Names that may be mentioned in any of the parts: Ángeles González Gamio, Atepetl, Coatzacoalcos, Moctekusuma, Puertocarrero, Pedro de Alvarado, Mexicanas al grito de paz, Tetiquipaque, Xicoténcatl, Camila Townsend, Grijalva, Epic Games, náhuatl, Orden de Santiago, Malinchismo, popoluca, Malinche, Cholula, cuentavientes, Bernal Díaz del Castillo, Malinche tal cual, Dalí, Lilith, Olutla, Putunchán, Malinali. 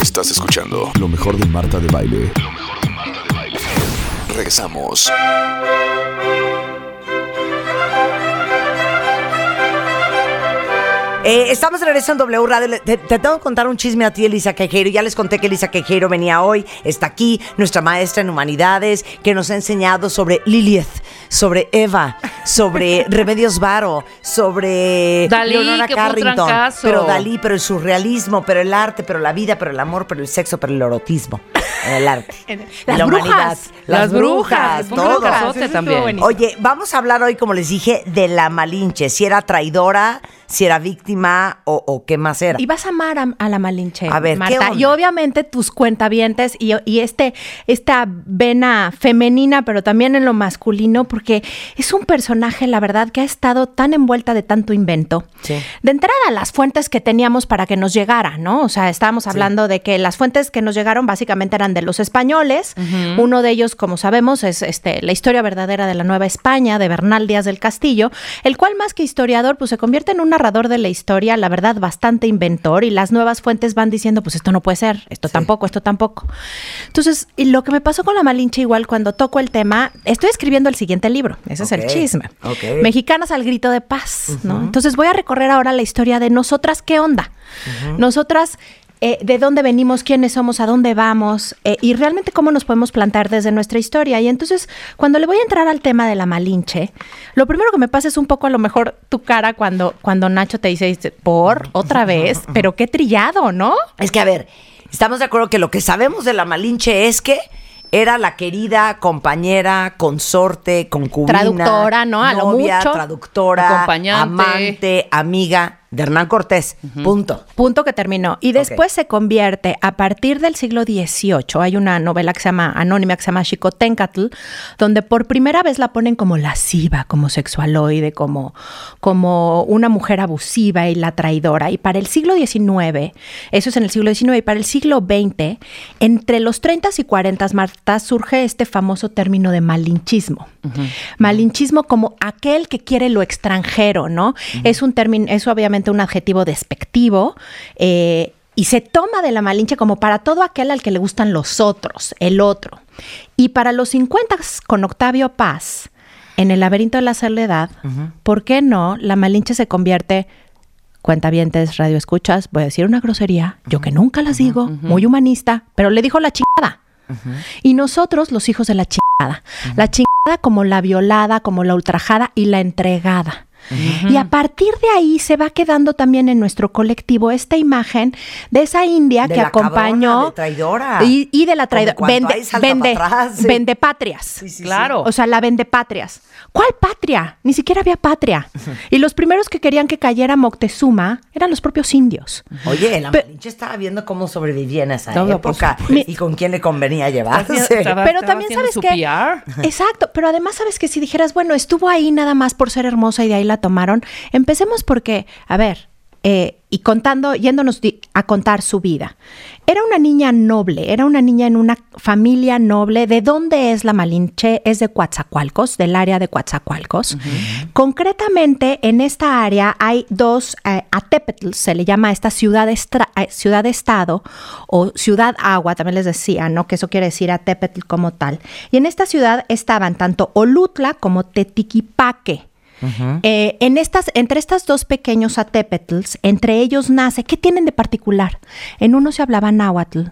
Estás escuchando lo mejor de Marta de Baile. Lo mejor de Marta de Baile. Regresamos. Estamos de regreso en W Radio. Te tengo que contar un chisme a ti, Elisa Quejero. Ya les conté que Elisa Quejero venía hoy, está aquí, nuestra maestra en humanidades, que nos ha enseñado sobre Lilith, sobre Eva, sobre Remedios Varo, sobre Dalí, Leonora Carrington, pero Dalí, pero el surrealismo, pero el arte, pero la vida, pero el amor, pero el sexo, pero el erotismo. El arte. La humanidad. Las brujas. Todo. También. Oye, vamos a hablar hoy, como les dije, de la Malinche. Si era traidora, si era víctima o qué más era. Y vas a amar a la Malinche, a ver, Marta. Y obviamente tus cuentavientes y esta vena femenina, pero también en lo masculino, porque es un personaje, la verdad, que ha estado tan envuelta de tanto invento. Sí. De entrada, las fuentes que teníamos para que nos llegara, ¿no? O sea, estábamos hablando de que las fuentes que nos llegaron básicamente eran de los españoles. Uh-huh. Uno de ellos, como sabemos, es la historia verdadera de la Nueva España, de Bernal Díaz del Castillo, el cual, más que historiador, pues se convierte en un narrador de la historia, la verdad, bastante inventor, y las nuevas fuentes van diciendo, pues esto no puede ser, esto tampoco. Entonces, y lo que me pasó con la Malinche, igual cuando toco el tema, estoy escribiendo el siguiente libro, ese es el chisme. Okay. Mexicanas al grito de paz, uh-huh. ¿no? Entonces voy a recorrer ahora la historia de nosotras, ¿qué onda? Uh-huh. Nosotras, de dónde venimos, quiénes somos, a dónde vamos, y realmente cómo nos podemos plantar desde nuestra historia. Y entonces, cuando le voy a entrar al tema de la Malinche, lo primero que me pasa es un poco, a lo mejor, tu cara cuando Nacho te dice, ¿por? ¿Otra vez? Pero qué trillado, ¿no? Es que, a ver, estamos de acuerdo que lo que sabemos de la Malinche es que era la querida compañera, consorte, concubina, traductora, ¿no? A novia, lo mucho, traductora, acompañante, amante, amiga de Hernán Cortés, uh-huh. Punto que terminó. Y después se convierte, a partir del siglo XVIII, hay una novela anónima que se llama Xicoténcatl, donde por primera vez la ponen como lasciva, como sexualoide, como una mujer abusiva y la traidora. Y para el siglo XIX, eso es en el siglo XIX, y para el siglo XX, entre los 30 y 40, Marta, surge este famoso término de malinchismo. Uh-huh. Malinchismo como aquel que quiere lo extranjero, ¿no? Uh-huh. Es un término, eso obviamente un adjetivo despectivo, y se toma de la Malinche como para todo aquel al que le gustan los otros, el otro. Y para los 50, con Octavio Paz, en El laberinto de la soledad, uh-huh. ¿por qué no? La Malinche se convierte, cuentavientes, radioescuchas, voy a decir una grosería, uh-huh. yo que nunca las digo, uh-huh. muy humanista, pero le dijo la chingada. Uh-huh. Y nosotros, los hijos de la chingada. Uh-huh. La chingada como la violada, como la ultrajada y la entregada. Uh-huh. Y a partir de ahí se va quedando también en nuestro colectivo esta imagen de esa india de que acompañó, cabrona, y de la traidora, vende patrias, sí, claro, sí. O sea, la vende patrias. ¿Cuál patria? Ni siquiera había patria. Uh-huh. Y los primeros que querían que cayera Moctezuma eran los propios indios. Uh-huh. Oye, la Malinche estaba viendo cómo sobrevivía en esa época y con quién le convenía llevarse. Pero también sabes que, exacto. Pero además sabes que si dijeras, bueno, estuvo ahí nada más por ser hermosa y de ahí la tomaron. Empecemos porque, a ver, yéndonos a contar su vida. Era una niña noble, era una niña en una familia noble. ¿De dónde es la Malinche? Es de Coatzacoalcos, del área de Coatzacoalcos. Uh-huh. Concretamente, en esta área hay dos Atepetl, se le llama a esta ciudad-estado o ciudad-agua, también les decía, ¿no? Que eso quiere decir Atepetl como tal. Y en esta ciudad estaban tanto Olutla como Tetiquipaque. Uh-huh. Entre estas dos pequeños atepetls, entre ellos nace, ¿qué tienen de particular? En uno se hablaba náhuatl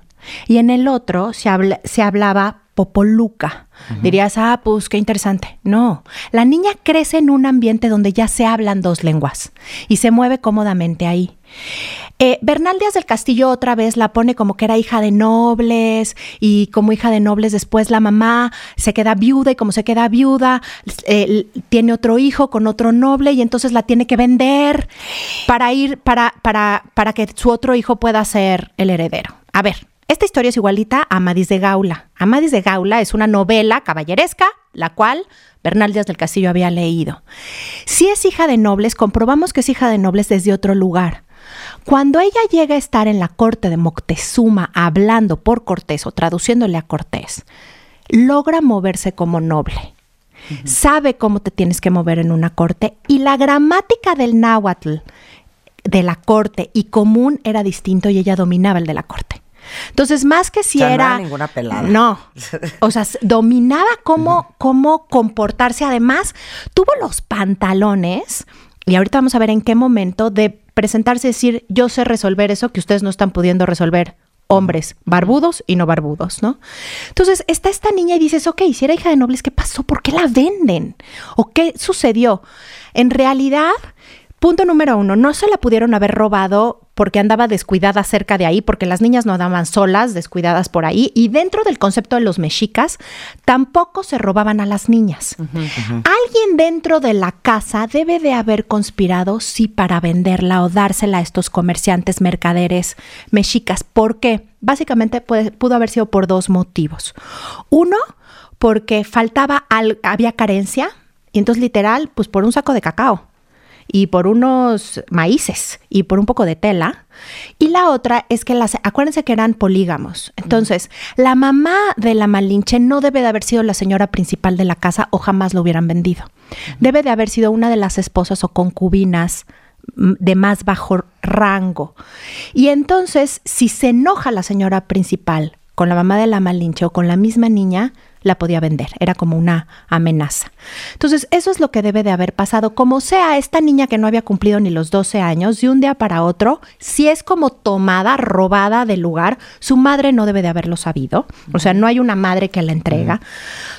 y en el otro se hablaba popoluca. Uh-huh. Dirías, pues qué interesante. No, la niña crece en un ambiente donde ya se hablan dos lenguas y se mueve cómodamente ahí. Bernal Díaz del Castillo otra vez la pone como que era hija de nobles, y como hija de nobles después la mamá se queda viuda, y como se queda viuda tiene otro hijo con otro noble, y entonces la tiene que vender para que su otro hijo pueda ser el heredero. A ver, esta historia es igualita a Amadís de Gaula. Amadís de Gaula es una novela caballeresca, la cual Bernal Díaz del Castillo había leído. Si es hija de nobles, comprobamos que es hija de nobles desde otro lugar. Cuando ella llega a estar en la corte de Moctezuma hablando por Cortés o traduciéndole a Cortés, logra moverse como noble. Uh-huh. Sabe cómo te tienes que mover en una corte, y la gramática del náhuatl de la corte y común era distinto y ella dominaba el de la corte. Entonces, más que si o sea, era... No era ninguna pelada. No. O sea, dominaba cómo comportarse. Además, tuvo los pantalones, y ahorita vamos a ver en qué momento, de presentarse y decir, yo sé resolver eso que ustedes no están pudiendo resolver. Hombres barbudos y no barbudos, ¿no? Entonces, está esta niña y dices, ok, si era hija de nobles, ¿qué pasó? ¿Por qué la venden? ¿O qué sucedió? En realidad... Punto número uno, no se la pudieron haber robado porque andaba descuidada cerca de ahí, porque las niñas no andaban solas, descuidadas por ahí. Y dentro del concepto de los mexicas, tampoco se robaban a las niñas. Alguien dentro de la casa debe de haber conspirado, sí, para venderla o dársela a estos comerciantes, mercaderes mexicas. ¿Por qué? Básicamente pudo haber sido por dos motivos. Uno, porque había carencia y entonces literal, pues por un saco de cacao. Y por unos maíces y por un poco de tela. Y la otra es que acuérdense que eran polígamos. Entonces, la mamá de la Malinche no debe de haber sido la señora principal de la casa o jamás lo hubieran vendido. Debe de haber sido una de las esposas o concubinas de más bajo rango. Y entonces, si se enoja la señora principal con la mamá de la Malinche o con la misma niña, la podía vender. Era como una amenaza. Entonces, eso es lo que debe de haber pasado. Como sea, esta niña que no había cumplido ni los 12 años, de un día para otro, si es como tomada, robada del lugar, su madre no debe de haberlo sabido. O sea, no hay una madre que la entrega.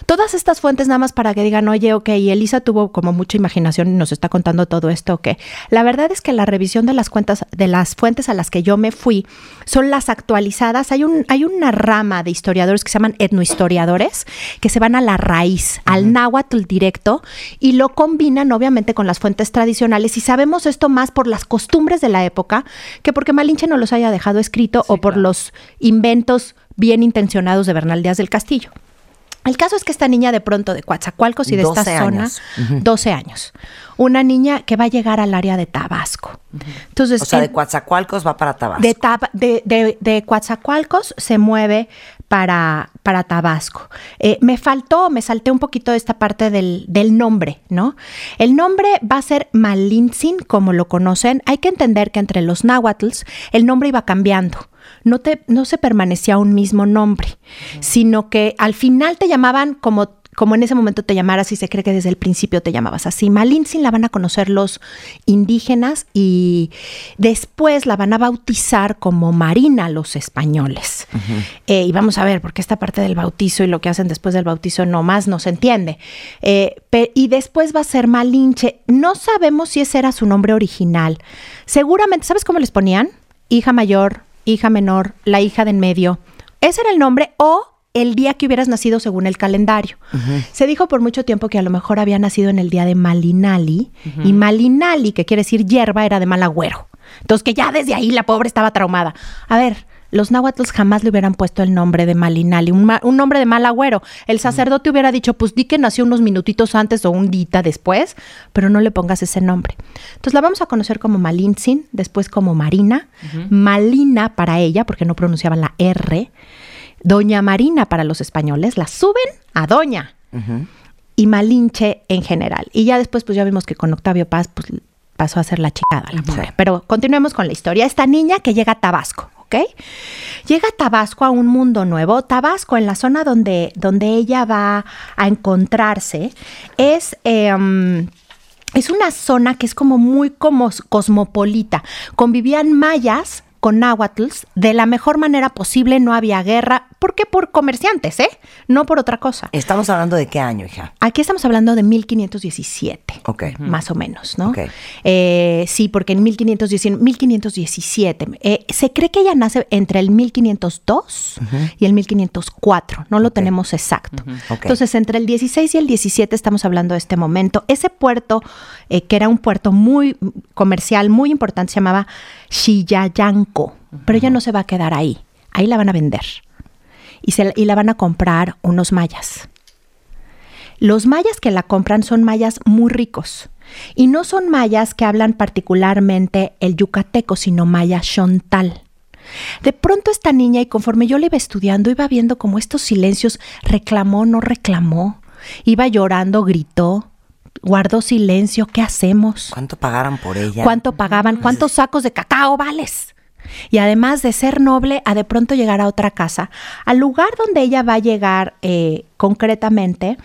Todas estas fuentes nada más para que digan, oye, ok, y Elisa tuvo como mucha imaginación y nos está contando todo esto, ok. La verdad es que la revisión de las cuentas, de las fuentes a las que yo me fui, son las actualizadas. Hay una rama de historiadores que se llaman etnohistoriadores, que se van a la raíz, al náhuatl directo, y lo combinan obviamente con las fuentes tradicionales, y sabemos esto más por las costumbres de la época que porque Malinche no los haya dejado escrito, sí, o por los inventos bien intencionados de Bernal Díaz del Castillo. El caso es que esta niña de pronto de Coatzacoalcos y de esta zona, 12 años, una niña que va a llegar al área de Tabasco. Entonces, o sea, de Coatzacoalcos va para Tabasco. De Coatzacoalcos se mueve para Tabasco. Me salté un poquito esta parte del nombre, ¿no? El nombre va a ser Malintzin, como lo conocen. Hay que entender que entre los náhuatls el nombre iba cambiando. No se permanecía un mismo nombre, sino que al final te llamaban como en ese momento te llamaras, y se cree que desde el principio te llamabas así. Malintzin la van a conocer los indígenas y después la van a bautizar como Marina los españoles. Y vamos a ver, porque esta parte del bautizo y lo que hacen después del bautizo nomás no se entiende. Y después va a ser Malinche. No sabemos si ese era su nombre original. Seguramente, ¿sabes cómo les ponían? Hija mayor, hija menor, la hija de en medio. Ese era el nombre o el día que hubieras nacido según el calendario. Se dijo por mucho tiempo que a lo mejor había nacido en el día de Malinali, y Malinali, que quiere decir hierba, era de mal agüero. Entonces que ya desde ahí la pobre estaba traumada. A ver, los náhuatls jamás le hubieran puesto el nombre de Malinali, un nombre de mal agüero. El sacerdote hubiera dicho, pues di que nació unos minutitos antes o un día después, pero no le pongas ese nombre. Entonces la vamos a conocer como Malintzin, después como Marina, Malina para ella, porque no pronunciaban la R, Doña Marina para los españoles, la suben a Doña, y Malinche en general. Y ya después, pues ya vimos que con Octavio Paz, pues pasó a ser la chingada, la pobre. Pero continuemos con la historia. Esta niña que llega a Tabasco, ¿ok? Llega a Tabasco, a un mundo nuevo. Tabasco, en la zona donde ella va a encontrarse, es una zona que es como muy como cosmopolita. Convivían mayas con náhuatls de la mejor manera posible, no había guerra, porque por comerciantes, no por otra cosa. ¿Estamos hablando de qué año, hija? Aquí estamos hablando de 1517, más o menos, ¿no? Sí, porque en 1517, se cree que ella nace entre el 1502 y el 1504, no lo tenemos exacto. Entonces, entre el 16 y el 17 estamos hablando de este momento. Ese puerto, que era un puerto muy comercial, muy importante, se llamaba Xiyayanko. Pero ella no se va a quedar ahí. Ahí la van a vender. Y la van a comprar unos mayas. Los mayas que la compran son mayas muy ricos. Y no son mayas que hablan particularmente el yucateco, sino maya xontal. De pronto esta niña, y conforme yo la iba estudiando, iba viendo como estos silencios, reclamó, no reclamó, iba llorando, gritó. guardó silencio. ¿Qué hacemos? ¿Cuánto pagaran por ella? ¿Cuánto pagaban? ¿Cuántos sacos de cacao vales? Y además de ser noble, a de pronto llegar a otra casa, al lugar donde ella va a llegar concretamente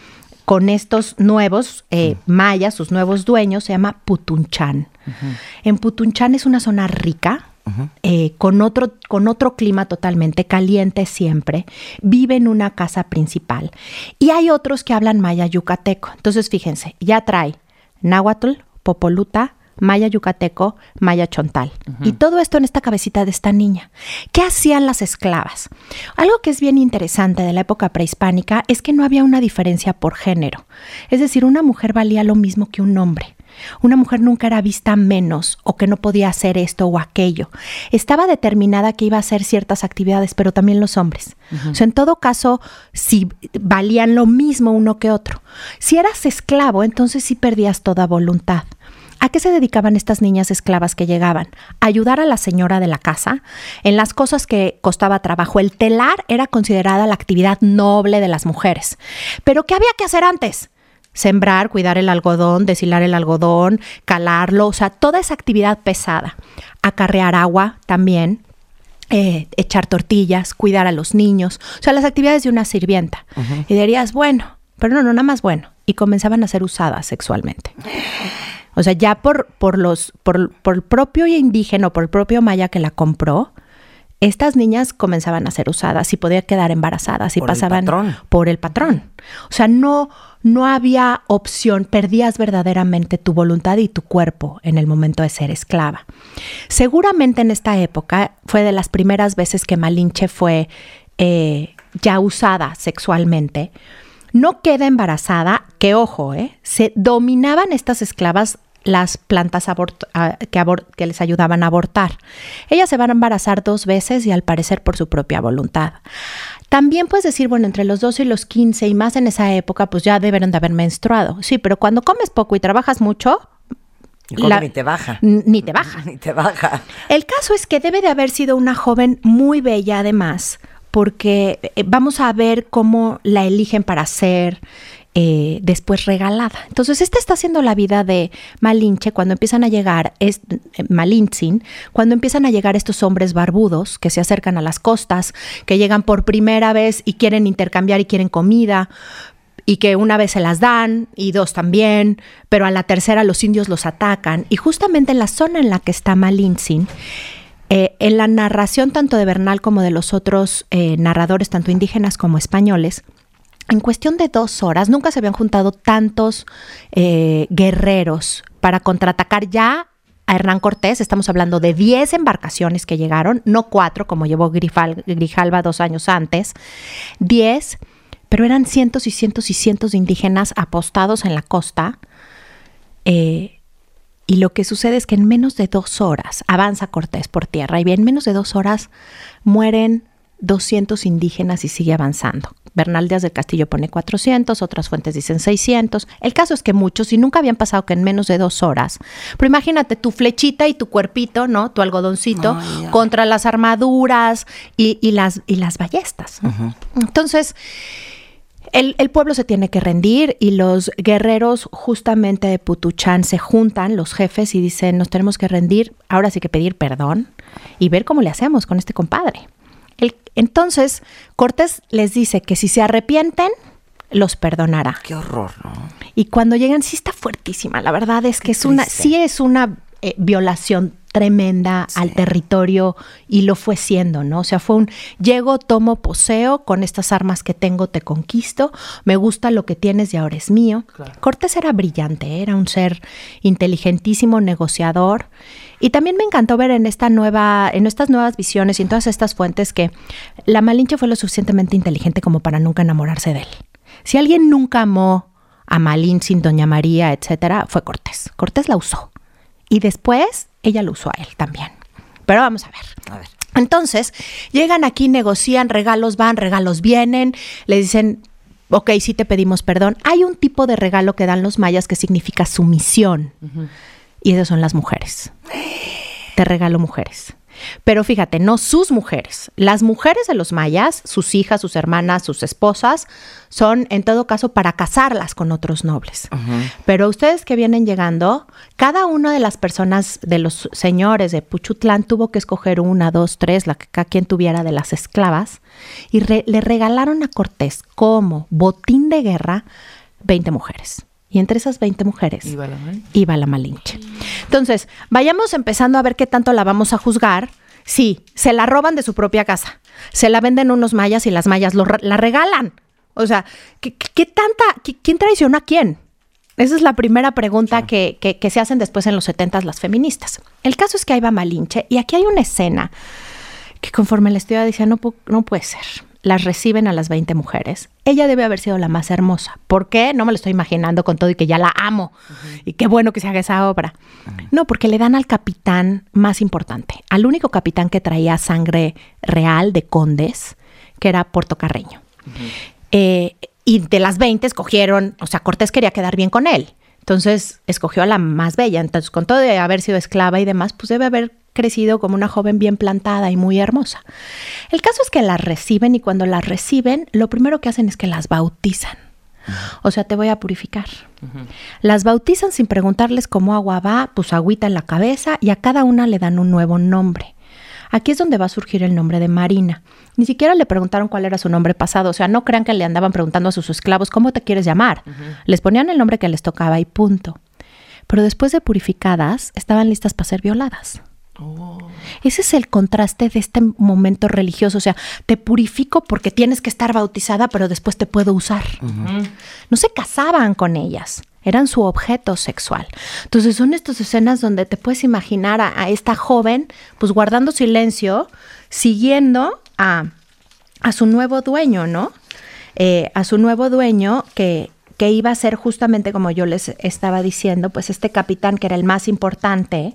con estos nuevos mayas, sus nuevos dueños, se llama Putunchán. Uh-huh. En Putunchán es una zona rica, uh-huh, con otro clima totalmente caliente siempre. Vive en una casa principal. Y hay otros que hablan maya yucateco. Entonces, fíjense, ya trae náhuatl, popoluta, maya yucateco, maya chontal. Uh-huh. Y todo esto en esta cabecita de esta niña. ¿Qué hacían las esclavas? Algo que es bien interesante de la época prehispánica es que no había una diferencia por género. Es decir, una mujer valía lo mismo que un hombre. Una mujer nunca era vista menos o que no podía hacer esto o aquello. Estaba determinada que iba a hacer ciertas actividades, pero también los hombres. Uh-huh. O sea, en todo caso, si valían lo mismo uno que otro. Si eras esclavo, entonces sí perdías toda voluntad. ¿A qué se dedicaban estas niñas esclavas que llegaban? Ayudar a la señora de la casa en las cosas que costaba trabajo. El telar era considerada la actividad noble de las mujeres. ¿Pero qué había que hacer antes? Sembrar, cuidar el algodón, deshilar el algodón, calarlo, o sea, toda esa actividad pesada. Acarrear agua también. Echar tortillas, cuidar a los niños. O sea, las actividades de una sirvienta. Uh-huh. Y dirías, bueno, pero no, nada más bueno. Y comenzaban a ser usadas sexualmente. O sea, ya por el propio indígena o por el propio maya que la compró, estas niñas comenzaban a ser usadas y podían quedar embarazadas y pasaban por el patrón. O sea, no había opción, perdías verdaderamente tu voluntad y tu cuerpo en el momento de ser esclava. Seguramente en esta época fue de las primeras veces que Malinche fue ya usada sexualmente. No queda embarazada, que ojo, se dominaban estas esclavas las plantas que les ayudaban a abortar. Ellas se van a embarazar 2 veces y al parecer por su propia voluntad. También puedes decir, bueno, entre los 12 y los 15 y más en esa época, pues ya debieron de haber menstruado. Sí, pero cuando comes poco y trabajas mucho... Ni te baja. El caso es que debe de haber sido una joven muy bella además, porque vamos a ver cómo la eligen para ser... después regalada. Entonces, esta está haciendo la vida de Malinche cuando empiezan a llegar, Malintzin, cuando empiezan a llegar estos hombres barbudos que se acercan a las costas, que llegan por primera vez y quieren intercambiar y quieren comida, y que una vez se las dan y 2 también, pero a la tercera los indios los atacan. Y justamente en la zona en la que está Malintzin, en la narración tanto de Bernal como de los otros narradores, tanto indígenas como españoles, en cuestión de 2 horas, nunca se habían juntado tantos guerreros para contraatacar ya a Hernán Cortés. Estamos hablando de 10 embarcaciones que llegaron, no 4 como llevó Grijalva 2 años antes, 10, pero eran cientos y cientos y cientos de indígenas apostados en la costa. Y lo que sucede es que en menos de 2 horas avanza Cortés por tierra y en menos de 2 horas mueren 200 indígenas y sigue avanzando. Bernal Díaz del Castillo pone 400, otras fuentes dicen 600. El caso es que muchos, y nunca habían pasado que en menos de 2 horas. Pero imagínate tu flechita y tu cuerpito, ¿no? Tu algodoncito contra las armaduras y las ballestas. Uh-huh. Entonces, el pueblo se tiene que rendir y los guerreros justamente de Putunchán se juntan, los jefes, y dicen, nos tenemos que rendir, ahora sí que pedir perdón y ver cómo le hacemos con este compadre. Entonces, Cortés les dice que si se arrepienten, los perdonará. ¡Qué horror! ¿No? Y cuando llegan, sí está fuertísima. La verdad es que es una violación tremenda al territorio y lo fue siendo, ¿no? O sea, fue un llego, tomo, poseo, con estas armas que tengo te conquisto, me gusta lo que tienes y ahora es mío. Claro. Cortés era brillante, era un ser inteligentísimo, negociador. Y también me encantó ver en estas nuevas visiones y en todas estas fuentes que la Malinche fue lo suficientemente inteligente como para nunca enamorarse de él. Si alguien nunca amó a Malintzin, Doña María, etcétera, fue Cortés. Cortés la usó. Y después ella lo usó a él también. Pero vamos a ver. Entonces, llegan aquí, negocian, regalos van, regalos vienen, le dicen, ok, sí te pedimos perdón. Hay un tipo de regalo que dan los mayas que significa sumisión. Uh-huh. Y esas son las mujeres. Te regalo mujeres. Pero fíjate, no sus mujeres. Las mujeres de los mayas, sus hijas, sus hermanas, sus esposas, son en todo caso para casarlas con otros nobles. Uh-huh. Pero ustedes que vienen llegando, cada una de las personas, de los señores de Puchutlán, tuvo que escoger 1, 2, 3, la que cada quien tuviera de las esclavas, y le regalaron a Cortés como botín de guerra 20 mujeres. Y entre esas 20 mujeres iba la Malinche. Entonces, vayamos empezando a ver qué tanto la vamos a juzgar. Sí, se la roban de su propia casa, se la venden unos mayas y las mayas la regalan. O sea, ¿quién traicionó a quién? Esa es la primera pregunta que se hacen después en los 70s las feministas. El caso es que ahí va Malinche, y aquí hay una escena que conforme la estudia decía, no puede ser. Las reciben a las 20 mujeres. Ella debe haber sido la más hermosa. ¿Por qué? No me lo estoy imaginando, con todo y que ya la amo. Uh-huh. Y qué bueno que se haga esa obra. Uh-huh. No, porque le dan al capitán más importante, al único capitán que traía sangre real de condes, que era puertocarreño. Uh-huh. Y de las 20 escogieron, o sea, Cortés quería quedar bien con él. Entonces escogió a la más bella. Entonces, con todo de haber sido esclava y demás, pues debe haber crecido como una joven bien plantada y muy hermosa. El caso es que las reciben, y cuando las reciben, lo primero que hacen es que las bautizan. O sea, te voy a purificar. Uh-huh. Las bautizan sin preguntarles cómo agua va, pues agüita en la cabeza, y a cada una le dan un nuevo nombre. Aquí es donde va a surgir el nombre de Marina. Ni siquiera le preguntaron cuál era su nombre pasado. O sea, no crean que le andaban preguntando a sus esclavos, ¿cómo te quieres llamar? Uh-huh. Les ponían el nombre que les tocaba y punto. Pero después de purificadas, estaban listas para ser violadas. Oh. Ese es el contraste de este momento religioso. O sea, te purifico porque tienes que estar bautizada, pero después te puedo usar. Uh-huh. No se casaban con ellas, eran su objeto sexual. Entonces son estas escenas donde te puedes imaginar a esta joven pues guardando silencio, siguiendo a su nuevo dueño, ¿no? A su nuevo dueño que iba a ser justamente, como yo les estaba diciendo, pues este capitán que era el más importante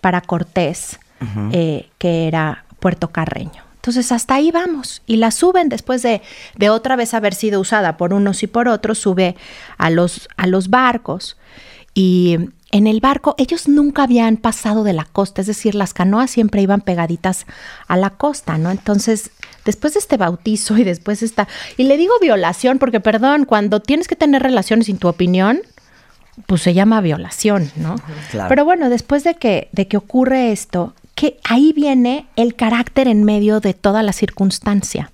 para Cortés, uh-huh, que era puertocarreño. Entonces, hasta ahí vamos. Y la suben después de otra vez haber sido usada por unos y por otros, sube a los barcos. Y en el barco, ellos nunca habían pasado de la costa, es decir, las canoas siempre iban pegaditas a la costa, ¿no? Entonces, después de este bautizo y después esta... Y le digo violación porque, perdón, cuando tienes que tener relaciones sin tu opinión, pues se llama violación, ¿no? Claro. Pero bueno, después de que ocurre esto, que ahí viene el carácter en medio de toda la circunstancia.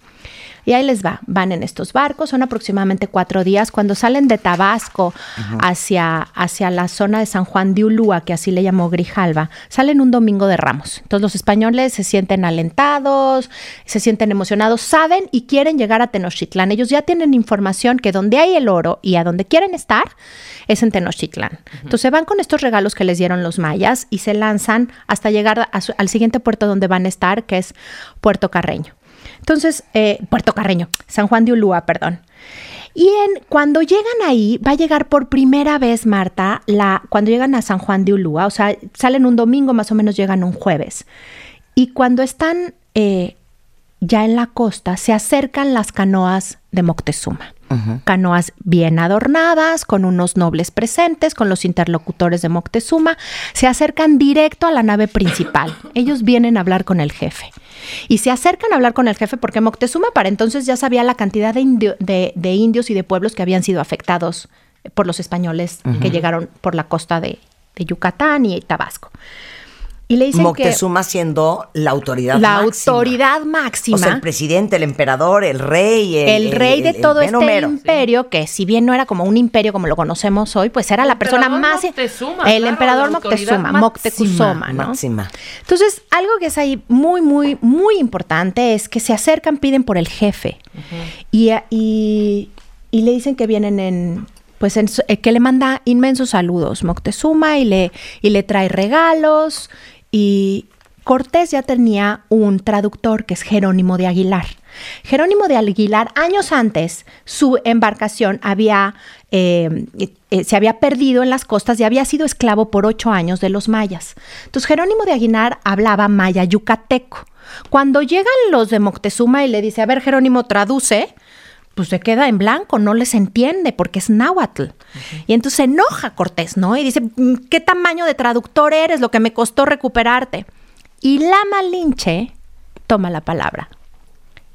Y ahí les va, van en estos barcos, son aproximadamente 4 días. Cuando salen de Tabasco hacia la zona de San Juan de Ulúa, que así le llamó Grijalva, salen un domingo de Ramos. Entonces los españoles se sienten alentados, se sienten emocionados, saben y quieren llegar a Tenochtitlán. Ellos ya tienen información que donde hay el oro y a donde quieren estar es en Tenochtitlán. Uh-huh. Entonces van con estos regalos que les dieron los mayas y se lanzan hasta llegar al siguiente puerto donde van a estar, que es Puertocarreño. Entonces, Puertocarreño, San Juan de Ulúa, perdón. Y cuando llegan ahí, va a llegar por primera vez, Marta, cuando llegan a San Juan de Ulúa, o sea, salen un domingo, más o menos llegan un jueves. Y cuando están ya en la costa, se acercan las canoas de Moctezuma. Uh-huh. Canoas bien adornadas, con unos nobles presentes, con los interlocutores de Moctezuma. Se acercan directo a la nave principal. Ellos vienen a hablar con el jefe. Y se acercan a hablar con el jefe porque Moctezuma para entonces ya sabía la cantidad de indios y de pueblos que habían sido afectados por los españoles, uh-huh, que llegaron por la costa de Yucatán y Tabasco. Y le dicen Moctezuma que, siendo la autoridad máxima. La autoridad máxima. O sea, el presidente, el emperador, el rey. El rey de todo este imperio, que si bien no era como un imperio como lo conocemos hoy, pues era la persona más... El emperador Moctezuma, Moctekusuma, ¿no? Máxima. Entonces, algo que es ahí muy, muy, muy importante es que se acercan, piden por el jefe. Uh-huh. Y le dicen que vienen que le manda inmensos saludos Moctezuma y le trae regalos. Y Cortés ya tenía un traductor que es Jerónimo de Aguilar. Jerónimo de Aguilar, años antes, su embarcación se había perdido en las costas y había sido esclavo por 8 años de los mayas. Entonces Jerónimo de Aguilar hablaba maya yucateco. Cuando llegan los de Moctezuma y le dice, a ver, Jerónimo, traduce, pues se queda en blanco, no les entiende porque es náhuatl. Uh-huh. Y entonces se enoja Cortés, ¿no? Y dice, ¿qué tamaño de traductor eres? Lo que me costó recuperarte. y la Malinche toma la palabra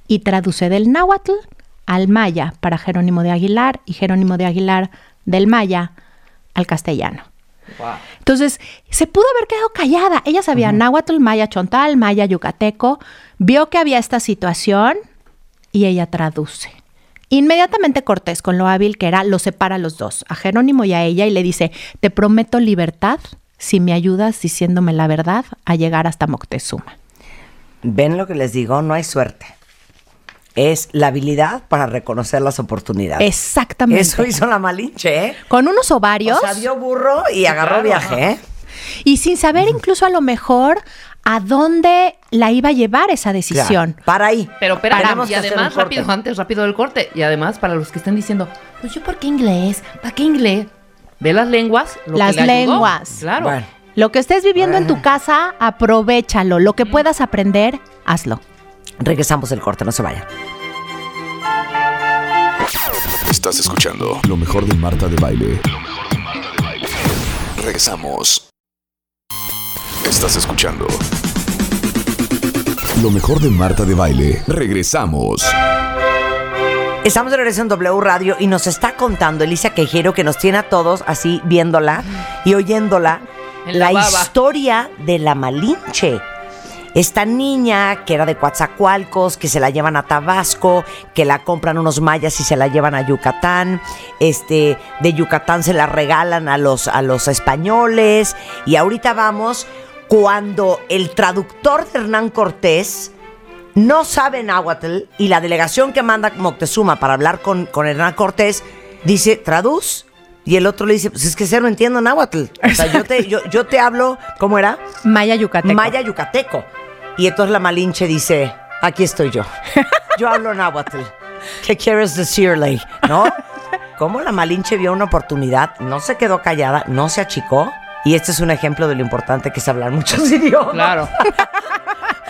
y traduce del náhuatl al maya para Jerónimo de Aguilar y Jerónimo de Aguilar del maya al castellano. Wow. Entonces, se pudo haber quedado callada. Ella sabía náhuatl, maya chontal, maya yucateco, vio que había esta situación y ella traduce. Inmediatamente Cortés, con lo hábil que era, los separa a los dos, a Jerónimo y a ella, y le dice: te prometo libertad si me ayudas diciéndome la verdad a llegar hasta Moctezuma. ¿Ven lo que les digo? No hay suerte. Es la habilidad para reconocer las oportunidades. Exactamente. Eso hizo la Malinche, ¿eh? Con unos ovarios. O sea, dio burro y agarró viaje, ¿eh? Y sin saber incluso a lo mejor a dónde la iba a llevar esa decisión. Claro, para ahí. Pero espera, y además, rápido del corte. Y además, para los que estén diciendo, pues yo, ¿por qué inglés? ¿Para qué inglés? Ve las lenguas. Las lenguas. Claro. Bueno. Lo que estés viviendo en tu casa, aprovéchalo. Lo que puedas aprender, hazlo. Regresamos del corte, no se vayan. Estás escuchando lo mejor de Marta de Baile. Lo mejor de Marta de Baile. Regresamos. Estás escuchando lo mejor de Marta de Baile. Regresamos. Estamos de regreso en W Radio y nos está contando Elisa Quejero, que nos tiene a todos así viéndola y oyéndola, la historia de la Malinche. Esta niña que era de Coatzacoalcos, que se la llevan a Tabasco, que la compran unos mayas y se la llevan a Yucatán, de Yucatán se la regalan a los españoles, y ahorita vamos cuando el traductor de Hernán Cortés no sabe náhuatl y la delegación que manda Moctezuma para hablar con Hernán Cortés dice: traduz. Y el otro le dice: pues es que no entiendo náhuatl. O sea, yo te hablo, ¿cómo era? Maya yucateco. Y entonces la Malinche dice: aquí estoy yo. Yo hablo náhuatl. ¿Qué quieres decirle? ¿No? Como la Malinche vio una oportunidad, no se quedó callada, no se achicó. Y este es un ejemplo de lo importante que es hablar muchos idiomas. Claro.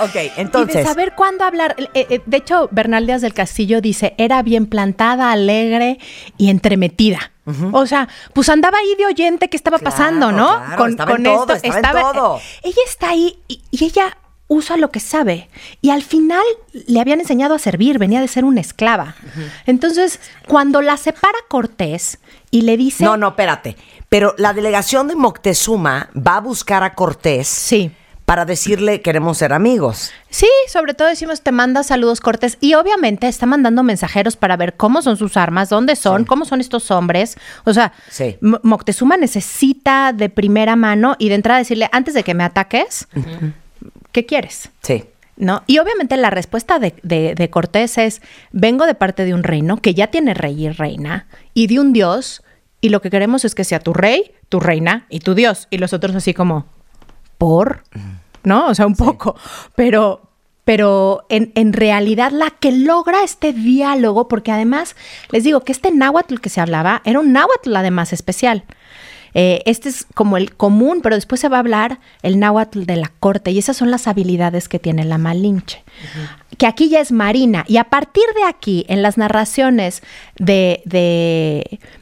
Ok, entonces. Y de saber cuándo hablar. De hecho, Bernal Díaz del Castillo dice: era bien plantada, alegre y entremetida. Uh-huh. O sea, pues andaba ahí de oyente que estaba pasando, ¿no? Claro, estaba en todo. Ella está ahí y ella usa lo que sabe. Y al final le habían enseñado a servir, venía de ser una esclava. Uh-huh. Entonces, cuando la separa Cortés y le dice... No, espérate. Pero la delegación de Moctezuma va a buscar a Cortés. Sí. Para decirle: queremos ser amigos. Sí, sobre todo decimos: te manda saludos Cortés. Y obviamente está mandando mensajeros para ver cómo son sus armas, dónde son, cómo son estos hombres. O sea, Moctezuma necesita de primera mano y de entrada decirle: antes de que me ataques, ¿qué quieres? Sí. ¿No? Y obviamente la respuesta de Cortés es: vengo de parte de un reino que ya tiene rey y reina, y de un dios, y lo que queremos es que sea tu rey, tu reina y tu dios. Y los otros así como... ¿por? ¿No? O sea, un poco. Pero en realidad la que logra este diálogo, porque además les digo que este náhuatl que se hablaba era un náhuatl además especial. Este es como el común, pero después se va a hablar el náhuatl de la corte, y esas son las habilidades que tiene la Malinche, que aquí ya es marina. Y a partir de aquí, en las narraciones de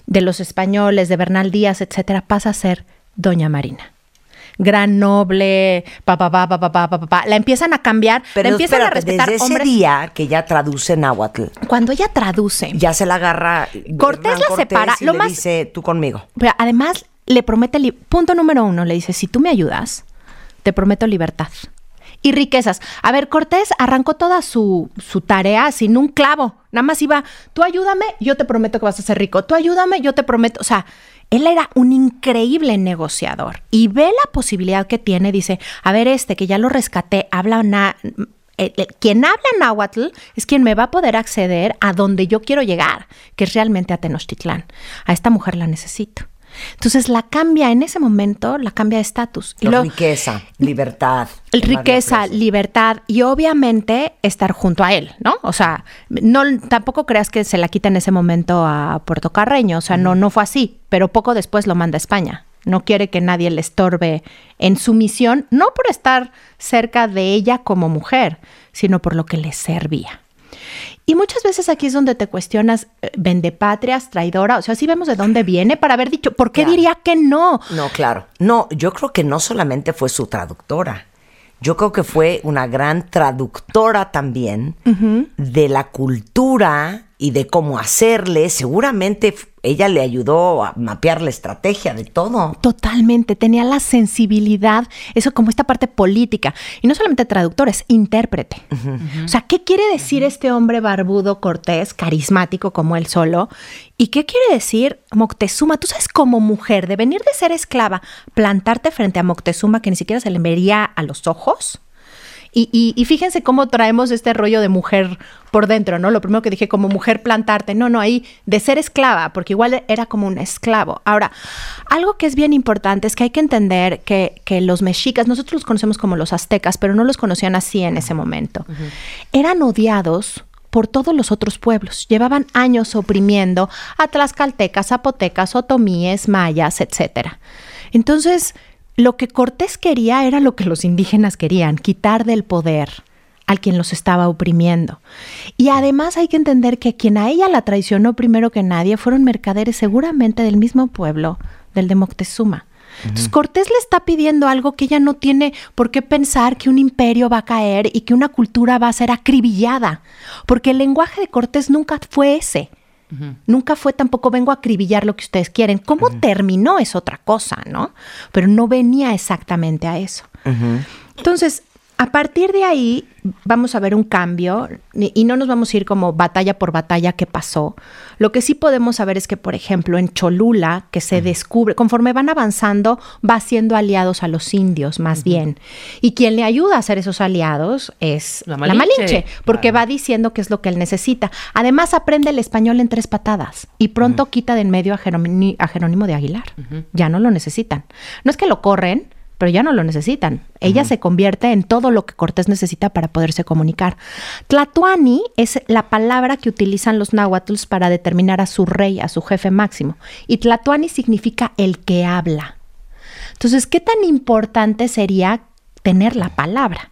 los españoles, de Bernal Díaz, etcétera, pasa a ser Doña Marina. Gran noble, la empiezan a cambiar, pero la empiezan a respetar. Desde ese día que ya traduce náhuatl, cuando ella traduce, ya se la agarra Cortés, la separa y le dice: tú conmigo. Pero además le promete, punto número 1, le dice: si tú me ayudas, te prometo libertad y riquezas. A ver, Cortés arrancó toda su tarea sin un clavo, nada más iba: tú ayúdame, yo te prometo que vas a ser rico, tú ayúdame, yo te prometo. O sea, él era un increíble negociador y ve la posibilidad que tiene. Dice: a ver, que ya lo rescaté, habla quien habla náhuatl es quien me va a poder acceder a donde yo quiero llegar, que es realmente a Tenochtitlán. A esta mujer la necesito. Entonces la cambia en ese momento, la cambia de estatus. Riqueza, libertad. Riqueza, libertad y obviamente estar junto a él, ¿no? O sea, no, tampoco creas que se la quita en ese momento a Puertocarrero, o sea, no fue así, pero poco después lo manda a España. No quiere que nadie le estorbe en su misión, no por estar cerca de ella como mujer, sino por lo que le servía. Y muchas veces aquí es donde te cuestionas: vendepatrias, traidora. O sea, sí vemos de dónde viene para haber dicho, ¿por qué diría que no? No, claro. No, yo creo que no solamente fue su traductora. Yo creo que fue una gran traductora también de la cultura y de cómo hacerle. Seguramente ella le ayudó a mapear la estrategia de todo. Totalmente, tenía la sensibilidad, eso como esta parte política. Y no solamente traductor, es intérprete. O sea, ¿qué quiere decir este hombre barbudo, Cortés, carismático como él solo? ¿Y qué quiere decir Moctezuma? Tú sabes, como mujer, de venir de ser esclava, plantarte frente a Moctezuma, que ni siquiera se le vería a los ojos. Y fíjense cómo traemos este rollo de mujer por dentro, ¿no? Lo primero que dije, como mujer plantarte. No, ahí de ser esclava, porque igual era como un esclavo. Ahora, algo que es bien importante es que hay que entender que los mexicas, nosotros los conocemos como los aztecas, pero no los conocían así en ese momento. Eran odiados por todos los otros pueblos. Llevaban años oprimiendo a tlaxcaltecas, zapotecas, otomíes, mayas, etcétera. Entonces, lo que Cortés quería era lo que los indígenas querían, quitar del poder al quien los estaba oprimiendo. Y además hay que entender que quien a ella la traicionó primero que nadie fueron mercaderes seguramente del mismo pueblo, del de Moctezuma. Entonces Cortés le está pidiendo algo que ella no tiene por qué pensar, que un imperio va a caer y que una cultura va a ser acribillada, porque el lenguaje de Cortés nunca fue ese. Nunca fue tampoco vengo a acribillar lo que ustedes quieren. ¿Cómo terminó? Es otra cosa, ¿no? Pero no venía exactamente a eso. Entonces, a partir de ahí vamos a ver un cambio y no nos vamos a ir como batalla por batalla qué pasó. Lo que sí podemos saber es que, por ejemplo, en Cholula, que se descubre, conforme van avanzando, va haciendo aliados a los indios, más bien. Y quien le ayuda a hacer esos aliados es la Malinche, porque va diciendo qué es lo que él necesita. Además, aprende el español en 3 patadas y pronto quita de en medio a Jerónimo de Aguilar. Ya no lo necesitan. No es que lo corren, pero ya no lo necesitan. Ella se convierte en todo lo que Cortés necesita para poderse comunicar. Tlatoani es la palabra que utilizan los náhuatls para determinar a su rey, a su jefe máximo. Y Tlatoani significa el que habla. Entonces, ¿qué tan importante sería tener la palabra?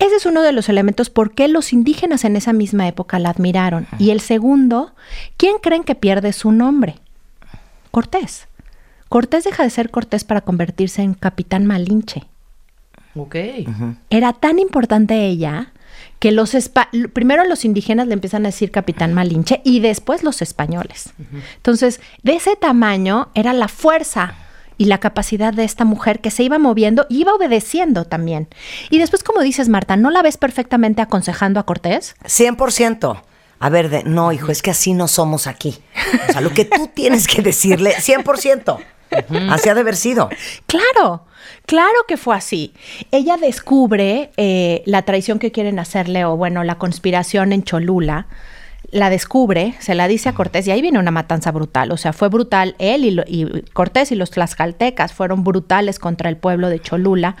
Ese es uno de los elementos por qué los indígenas en esa misma época la admiraron. Y el segundo, ¿quién creen que pierde su nombre? Cortés. Cortés deja de ser Cortés para convertirse en capitán Malinche. Era tan importante ella que primero los indígenas le empiezan a decir capitán Malinche y después los españoles. Entonces, de ese tamaño era la fuerza y la capacidad de esta mujer que se iba moviendo y iba obedeciendo también. Y después, como dices, Marta, ¿no la ves perfectamente aconsejando a Cortés? 100%. A ver, no, hijo, es que así no somos aquí. O sea, lo que tú tienes que decirle, 100%. Así ha de haber sido. Claro que fue así. Ella descubre la traición que quieren hacerle, o bueno, la conspiración en Cholula. La descubre, se la dice a Cortés, y ahí viene una matanza brutal. O sea, fue brutal él y Cortés y los tlaxcaltecas fueron brutales contra el pueblo de Cholula.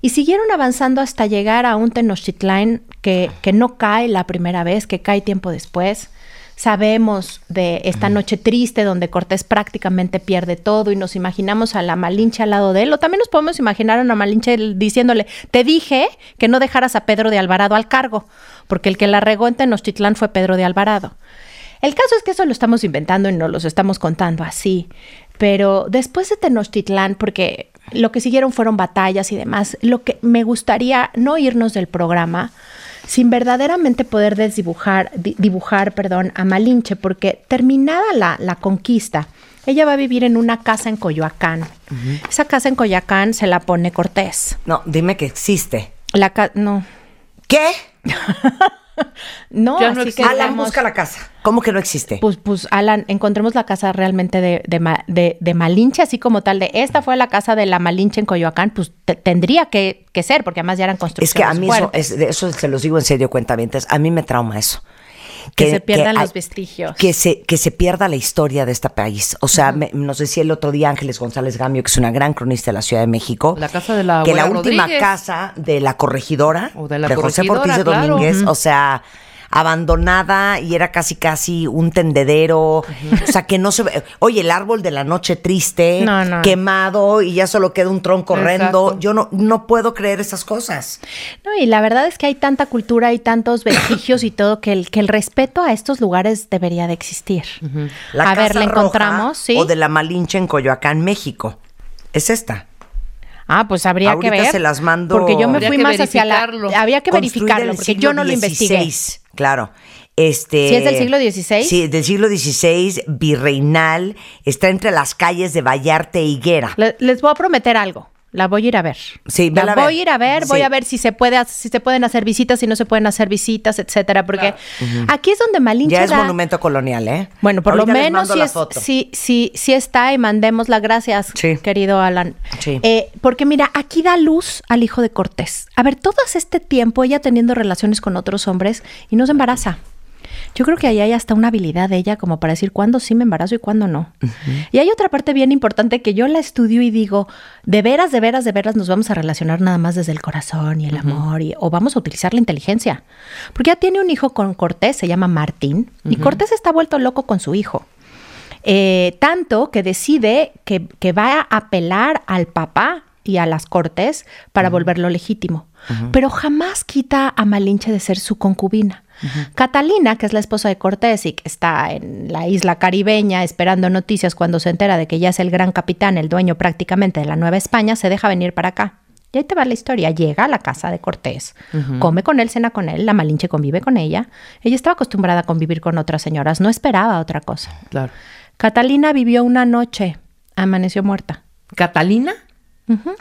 Y siguieron avanzando hasta llegar a un Tenochtitlán que no cae la primera vez, que cae tiempo después. Sabemos de esta noche triste donde Cortés prácticamente pierde todo y nos imaginamos a la Malinche al lado de él. O también nos podemos imaginar a una Malinche diciéndole, te dije que no dejaras a Pedro de Alvarado al cargo, porque el que la regó en Tenochtitlán fue Pedro de Alvarado. El caso es que eso lo estamos inventando y no los estamos contando así. Pero después de Tenochtitlán, porque lo que siguieron fueron batallas y demás, lo que me gustaría no irnos del programa sin verdaderamente poder dibujar a Malinche, porque terminada la conquista, ella va a vivir en una casa en Coyoacán. Esa casa en Coyoacán se la pone Cortés. No, dime que existe. No. ¿Qué? No, así no existe. Que Alan busca la casa. ¿Cómo que no existe? Pues Alan, encontremos la casa realmente de Malinche, así como tal de esta fue la casa de la Malinche en Coyoacán, pues tendría que ser, porque además ya eran construcciones. Es que a mí eso se los digo en serio, cuentavientes, a mí me trauma eso. Que se pierdan los vestigios. Que se pierda la historia de este país. O sea, nos decía el otro día Ángeles González Gamio, que es una gran cronista de la Ciudad de México, la casa de la que la última Rodríguez. Casa de la corregidora, o de José Ortiz de Domínguez, o sea, abandonada y era casi un tendedero. O sea, que no se ve. Oye, el árbol de la noche triste, quemado y ya solo queda un tronco horrendo. Yo no puedo creer esas cosas. No, y la verdad es que hay tanta cultura y tantos vestigios y todo que el respeto a estos lugares debería de existir. La a casa ver, la roja encontramos, ¿sí? O de la Malinche en Coyoacán, México. Es esta. Ah, pues habría ahorita que ver. Ahorita se las mando. Porque yo me fui más hacia la... Habría que verificarlo, porque yo no lo investigué. Claro. ¿Sí es del siglo XVI? Sí, del siglo XVI, virreinal. Está entre las calles de Vallarta e Higuera. Les voy a prometer algo. La voy a ir a ver. Sí, la voy a ir a ver, voy a ver si se pueden hacer visitas, si no se pueden hacer visitas, etcétera, porque claro. Aquí es donde Malinche ya es monumento colonial, ¿eh? Bueno, por ahorita lo menos sí está y mandemos las gracias, querido Alan. Sí. Porque mira, aquí da luz al hijo de Cortés. A ver, todo este tiempo ella teniendo relaciones con otros hombres y no se embaraza. Yo creo que ahí hay hasta una habilidad de ella como para decir cuándo sí me embarazo y cuándo no. Uh-huh. Y hay otra parte bien importante que yo la estudio y digo, de veras nos vamos a relacionar nada más desde el corazón y el amor, o vamos a utilizar la inteligencia. Porque ya tiene un hijo con Cortés, se llama Martín, y Cortés está vuelto loco con su hijo. Tanto que decide que va a apelar al papá y a las Cortes para volverlo legítimo. Pero jamás quita a Malinche de ser su concubina. Catalina, que es la esposa de Cortés y que está en la isla caribeña esperando noticias cuando se entera de que ya es el gran capitán, el dueño prácticamente de la Nueva España, se deja venir para acá. Y ahí te va la historia. Llega a la casa de Cortés, come con él, cena con él, la Malinche convive con ella. Ella estaba acostumbrada a convivir con otras señoras, no esperaba otra cosa. Claro. Catalina vivió una noche, amaneció muerta. ¿Catalina?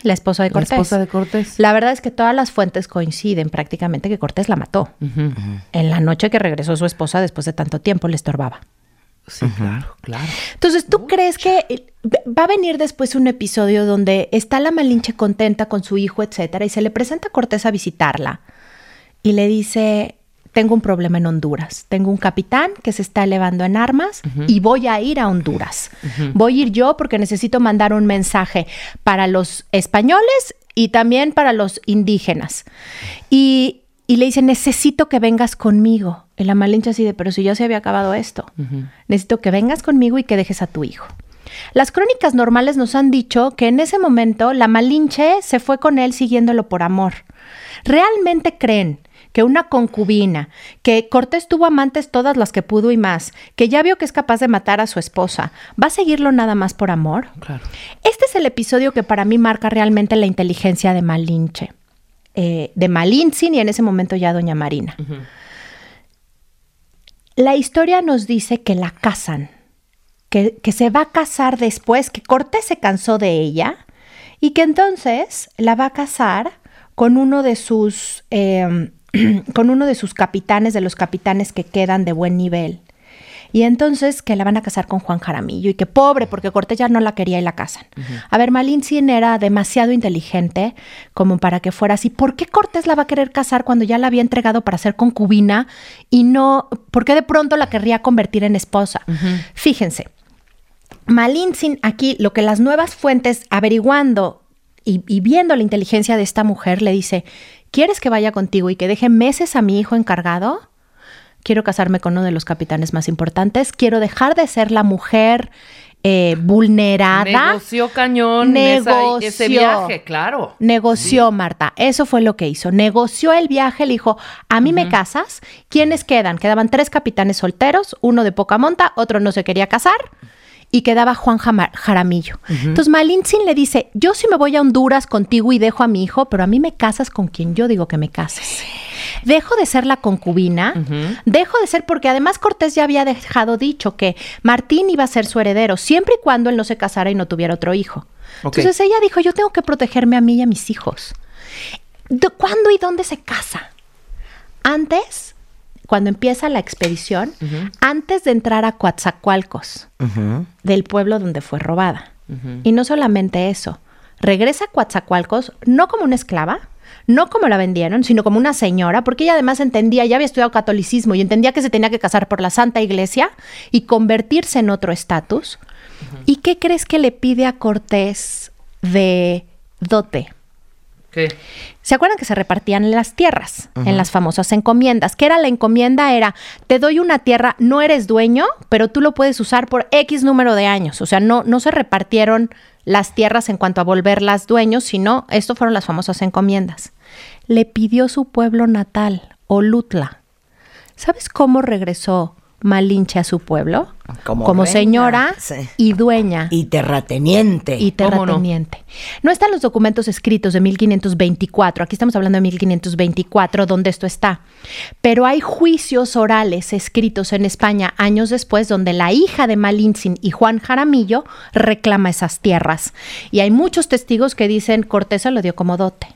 La esposa de Cortés. La esposa de Cortés. La verdad es que todas las fuentes coinciden prácticamente que Cortés la mató. En la noche que regresó su esposa después de tanto tiempo le estorbaba. Sí, claro. Entonces, ¿tú crees que va a venir después un episodio donde está la Malinche contenta con su hijo, etcétera, y se le presenta a Cortés a visitarla y le dice... Tengo un problema en Honduras. Tengo un capitán que se está elevando en armas y voy a ir a Honduras. Voy a ir yo porque necesito mandar un mensaje para los españoles y también para los indígenas. Y le dice, necesito que vengas conmigo. Y la Malinche así de, pero si ya se había acabado esto. Necesito que vengas conmigo y que dejes a tu hijo. Las crónicas normales nos han dicho que en ese momento la Malinche se fue con él siguiéndolo por amor. ¿Realmente creen que una concubina, que Cortés tuvo amantes todas las que pudo y más, que ya vio que es capaz de matar a su esposa, va a seguirlo nada más por amor? Claro. Este es el episodio que para mí marca realmente la inteligencia de Malinche, de Malintzin y en ese momento ya Doña Marina. La historia nos dice que la casan, que se va a casar después, que Cortés se cansó de ella y que entonces la va a casar con uno de sus... con uno de sus capitanes, de los capitanes que quedan de buen nivel. Y entonces que la van a casar con Juan Jaramillo y que pobre, porque Cortés ya no la quería y la casan. A ver, Malintzin era demasiado inteligente como para que fuera así. ¿Por qué Cortés la va a querer casar cuando ya la había entregado para ser concubina y no? ¿Por qué de pronto la querría convertir en esposa? Fíjense, Malintzin aquí, lo que las nuevas fuentes averiguando y viendo la inteligencia de esta mujer le dice... ¿Quieres que vaya contigo y que deje meses a mi hijo encargado? Quiero casarme con uno de los capitanes más importantes. Quiero dejar de ser la mujer vulnerada. Negoció cañón ese viaje, claro. Negoció, Marta. Eso fue lo que hizo. Negoció el viaje, le dijo, a mí me casas. ¿Quiénes quedan? Quedaban 3 capitanes solteros, uno de poca monta, otro no se quería casar. Y quedaba Juan Jaramillo. Entonces Malintzin le dice, yo sí me voy a Honduras contigo y dejo a mi hijo, pero a mí me casas con quien yo digo que me cases. Dejo de ser la concubina, dejo de ser, porque además Cortés ya había dejado dicho que Martín iba a ser su heredero, siempre y cuando él no se casara y no tuviera otro hijo. Entonces ella dijo, yo tengo que protegerme a mí y a mis hijos. ¿Cuándo y dónde se casa? Antes... Cuando empieza la expedición, antes de entrar a Coatzacoalcos, del pueblo donde fue robada. Y no solamente eso, regresa a Coatzacoalcos no como una esclava, no como la vendieron, sino como una señora, porque ella además entendía, ya había estudiado catolicismo y entendía que se tenía que casar por la Santa Iglesia y convertirse en otro estatus. ¿Y qué crees que le pide a Cortés de dote? ¿Qué? ¿Se acuerdan que se repartían las tierras en las famosas encomiendas? Que era la encomienda, era, te doy una tierra, no eres dueño, pero tú lo puedes usar por X número de años. O sea, no se repartieron las tierras en cuanto a volverlas dueños, sino, esto fueron las famosas encomiendas. Le pidió su pueblo natal, Olutla. ¿Sabes cómo regresó Malinche a su pueblo, como reina, señora sí, y dueña. Y terrateniente. Y terrateniente. No están los documentos escritos de 1524, aquí estamos hablando de 1524, donde esto está. Pero hay juicios orales escritos en España años después, donde la hija de Malintzin y Juan Jaramillo reclama esas tierras. Y hay muchos testigos que dicen, Cortés se lo dio como dote.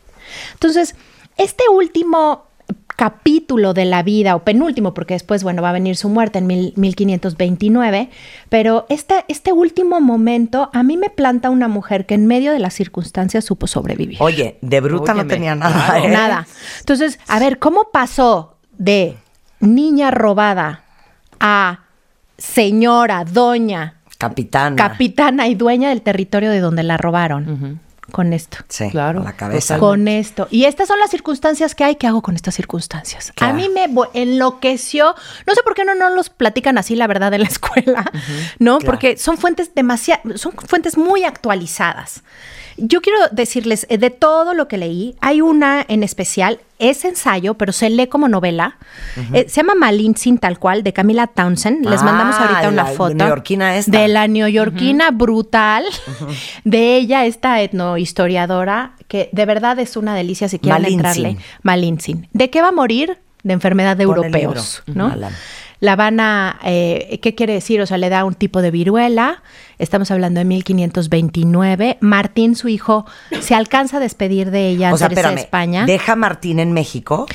Entonces, este último capítulo de la vida, o penúltimo, porque después, bueno, va a venir su muerte en 1529, pero este último momento a mí me planta una mujer que en medio de las circunstancias supo sobrevivir. Oye, de bruta no tenía nada. Claro, nada. Entonces, a ver, ¿cómo pasó de niña robada a señora, doña, capitana y dueña del territorio de donde la robaron? Uh-huh. Con esto. Sí, claro, con la cabeza. Con esto. Y estas son las circunstancias que hay. ¿Qué hago con estas circunstancias? Claro. A mí me enloqueció. No sé por qué no los platican así, la verdad, en la escuela, ¿no? Claro. Porque son fuentes son fuentes muy actualizadas. Yo quiero decirles, de todo lo que leí, hay una en especial, es ensayo, pero se lee como novela. Uh-huh. Se llama Malintzin, tal cual, de Camila Townsend. Les mandamos ahorita una foto. De la neoyorquina brutal. Uh-huh. De ella, esta etnohistoriadora, que de verdad es una delicia si quieren entrarle. Malintzin. ¿De qué va a morir? De enfermedad de europeos, ¿no? La van a... ¿qué quiere decir? O sea, le da un tipo de viruela. Estamos hablando de 1529. Martín, su hijo, se alcanza a despedir de ella antes de España. Deja Martín en México.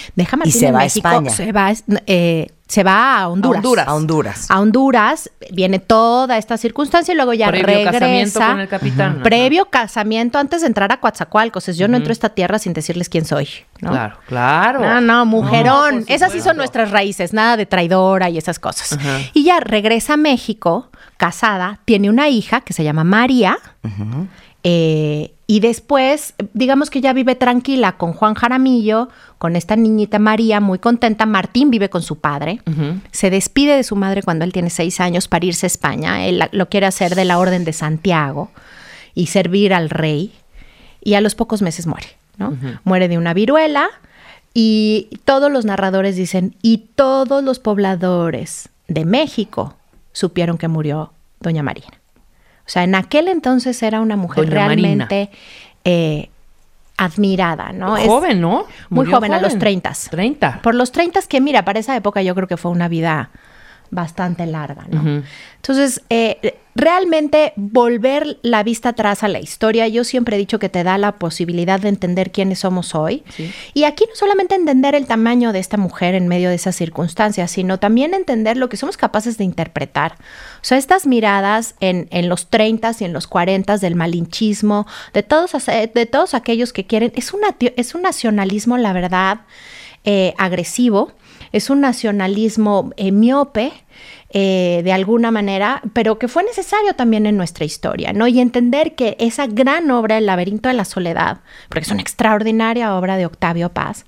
Y se va a España. Se va a Honduras. A Honduras. Viene toda esta circunstancia y luego ya regresa. Previo casamiento con el capitán. Uh-huh. Previo casamiento antes de entrar a Coatzacoalcos. Yo no entro a esta tierra sin decirles quién soy, ¿no? Claro. No, mujerón. Esas sí son nuestras raíces. Nada de traidora y esas cosas. Uh-huh. Y ya regresa a México, casada. Tiene una hija que se llama María. Uh-huh. Y después, digamos que ya vive tranquila con Juan Jaramillo, con esta niñita María, muy contenta. Martín vive con su padre. Uh-huh. Se despide de su madre cuando él tiene 6 años para irse a España. Él lo quiere hacer de la Orden de Santiago y servir al rey. Y a los pocos meses muere, ¿no? Uh-huh. Muere de una viruela y todos los narradores dicen, y todos los pobladores de México supieron que murió doña María. O sea, en aquel entonces era una mujer realmente admirada, ¿no? Joven, ¿no? Muy joven, a los 30. Por los 30, que mira, para esa época yo creo que fue una vida bastante larga, ¿no? Uh-huh. Entonces, realmente volver la vista atrás a la historia, yo siempre he dicho que te da la posibilidad de entender quiénes somos hoy. Sí. Y aquí no solamente entender el tamaño de esta mujer en medio de esas circunstancias, sino también entender lo que somos capaces de interpretar. O sea, estas miradas en los 30s y en los 40s del malinchismo, de todos aquellos que quieren, es un nacionalismo, la verdad, agresivo. Es un nacionalismo miope, de alguna manera, pero que fue necesario también en nuestra historia, ¿no? Y entender que esa gran obra, El laberinto de la soledad, porque es una extraordinaria obra de Octavio Paz,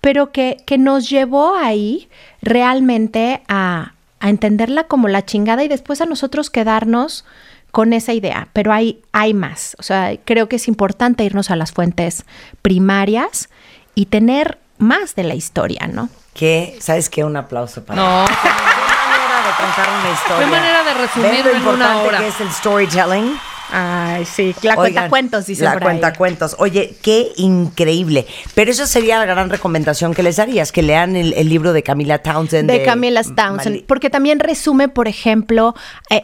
pero que nos llevó ahí realmente a entenderla como la chingada y después a nosotros quedarnos con esa idea. Pero hay más. O sea, creo que es importante irnos a las fuentes primarias y tener más de la historia, ¿no? Que, ¿sabes qué? Un aplauso para... No. Qué manera de contar una historia. Qué manera de resumirlo en una hora. ¿Qué es el storytelling? Ay, sí. La cuentacuentos, dice por ahí. La cuentacuentos. Oye, qué increíble. Pero eso sería la gran recomendación que les harías, que lean el libro de Camila Townsend. De Camila Townsend. Porque también resume, por ejemplo,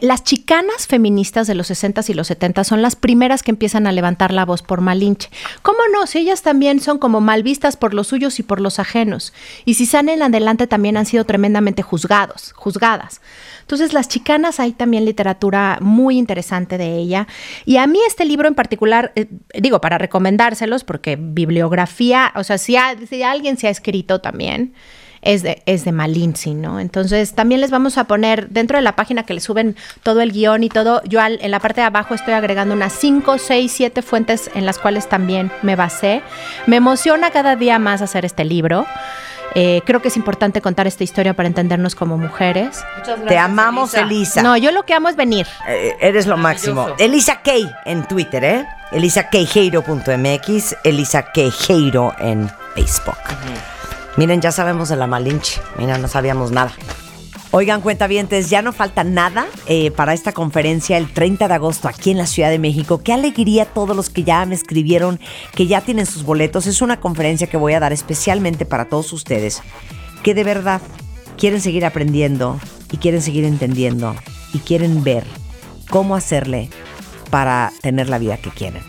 las chicanas feministas de los 60s y los 70s son las primeras que empiezan a levantar la voz por Malinche. ¿Cómo no? Si ellas también son como mal vistas por los suyos y por los ajenos. Y si salen adelante también han sido tremendamente juzgadas. Entonces, las chicanas, hay también literatura muy interesante de ella. Y a mí este libro en particular, digo, para recomendárselos, porque bibliografía, o sea, si alguien se ha escrito también, es de Malintzin, ¿no? Entonces, también les vamos a poner, dentro de la página que le suben todo el guión y todo, yo en la parte de abajo estoy agregando unas 5, 6, 7 fuentes en las cuales también me basé. Me emociona cada día más hacer este libro. Creo que es importante contar esta historia para entendernos como mujeres. Muchas gracias, te amamos, Elisa. No, yo lo que amo es venir. Eres lo máximo. Elisa Key en Twitter, ElisaQuejero.mx, Elisa Quejero en Facebook. Uh-huh. Miren, ya sabemos de la Malinche. Mira, no sabíamos nada. Oigan, cuentavientes, ya no falta nada para esta conferencia el 30 de agosto aquí en la Ciudad de México. Qué alegría todos los que ya me escribieron, que ya tienen sus boletos. Es una conferencia que voy a dar especialmente para todos ustedes que de verdad quieren seguir aprendiendo y quieren seguir entendiendo y quieren ver cómo hacerle para tener la vida que quieren.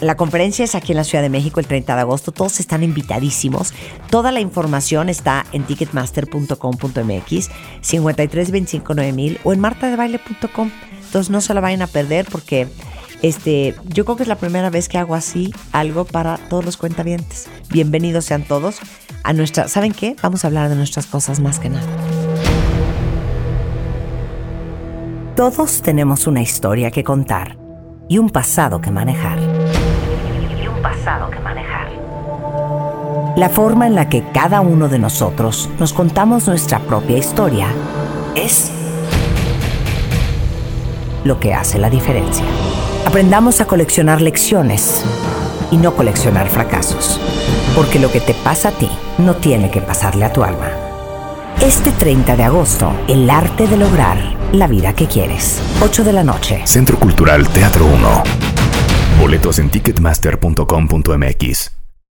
La conferencia es aquí en la Ciudad de México el 30 de agosto. Todos están invitadísimos. Toda la información está en ticketmaster.com.mx 53259000 o en martadebaile.com. Entonces no se la vayan a perder porque yo creo que es la primera vez que hago así algo para todos los cuentavientes. Bienvenidos sean todos a nuestra... ¿Saben qué? Vamos a hablar de nuestras cosas más que nada. Todos tenemos una historia que contar. Y un pasado que manejar. La forma en la que cada uno de nosotros nos contamos nuestra propia historia es lo que hace la diferencia. Aprendamos a coleccionar lecciones y no coleccionar fracasos, porque lo que te pasa a ti no tiene que pasarle a tu alma. Este 30 de agosto, el arte de lograr la vida que quieres. 8 de la noche. Centro Cultural Teatro 1. Boletos en ticketmaster.com.mx.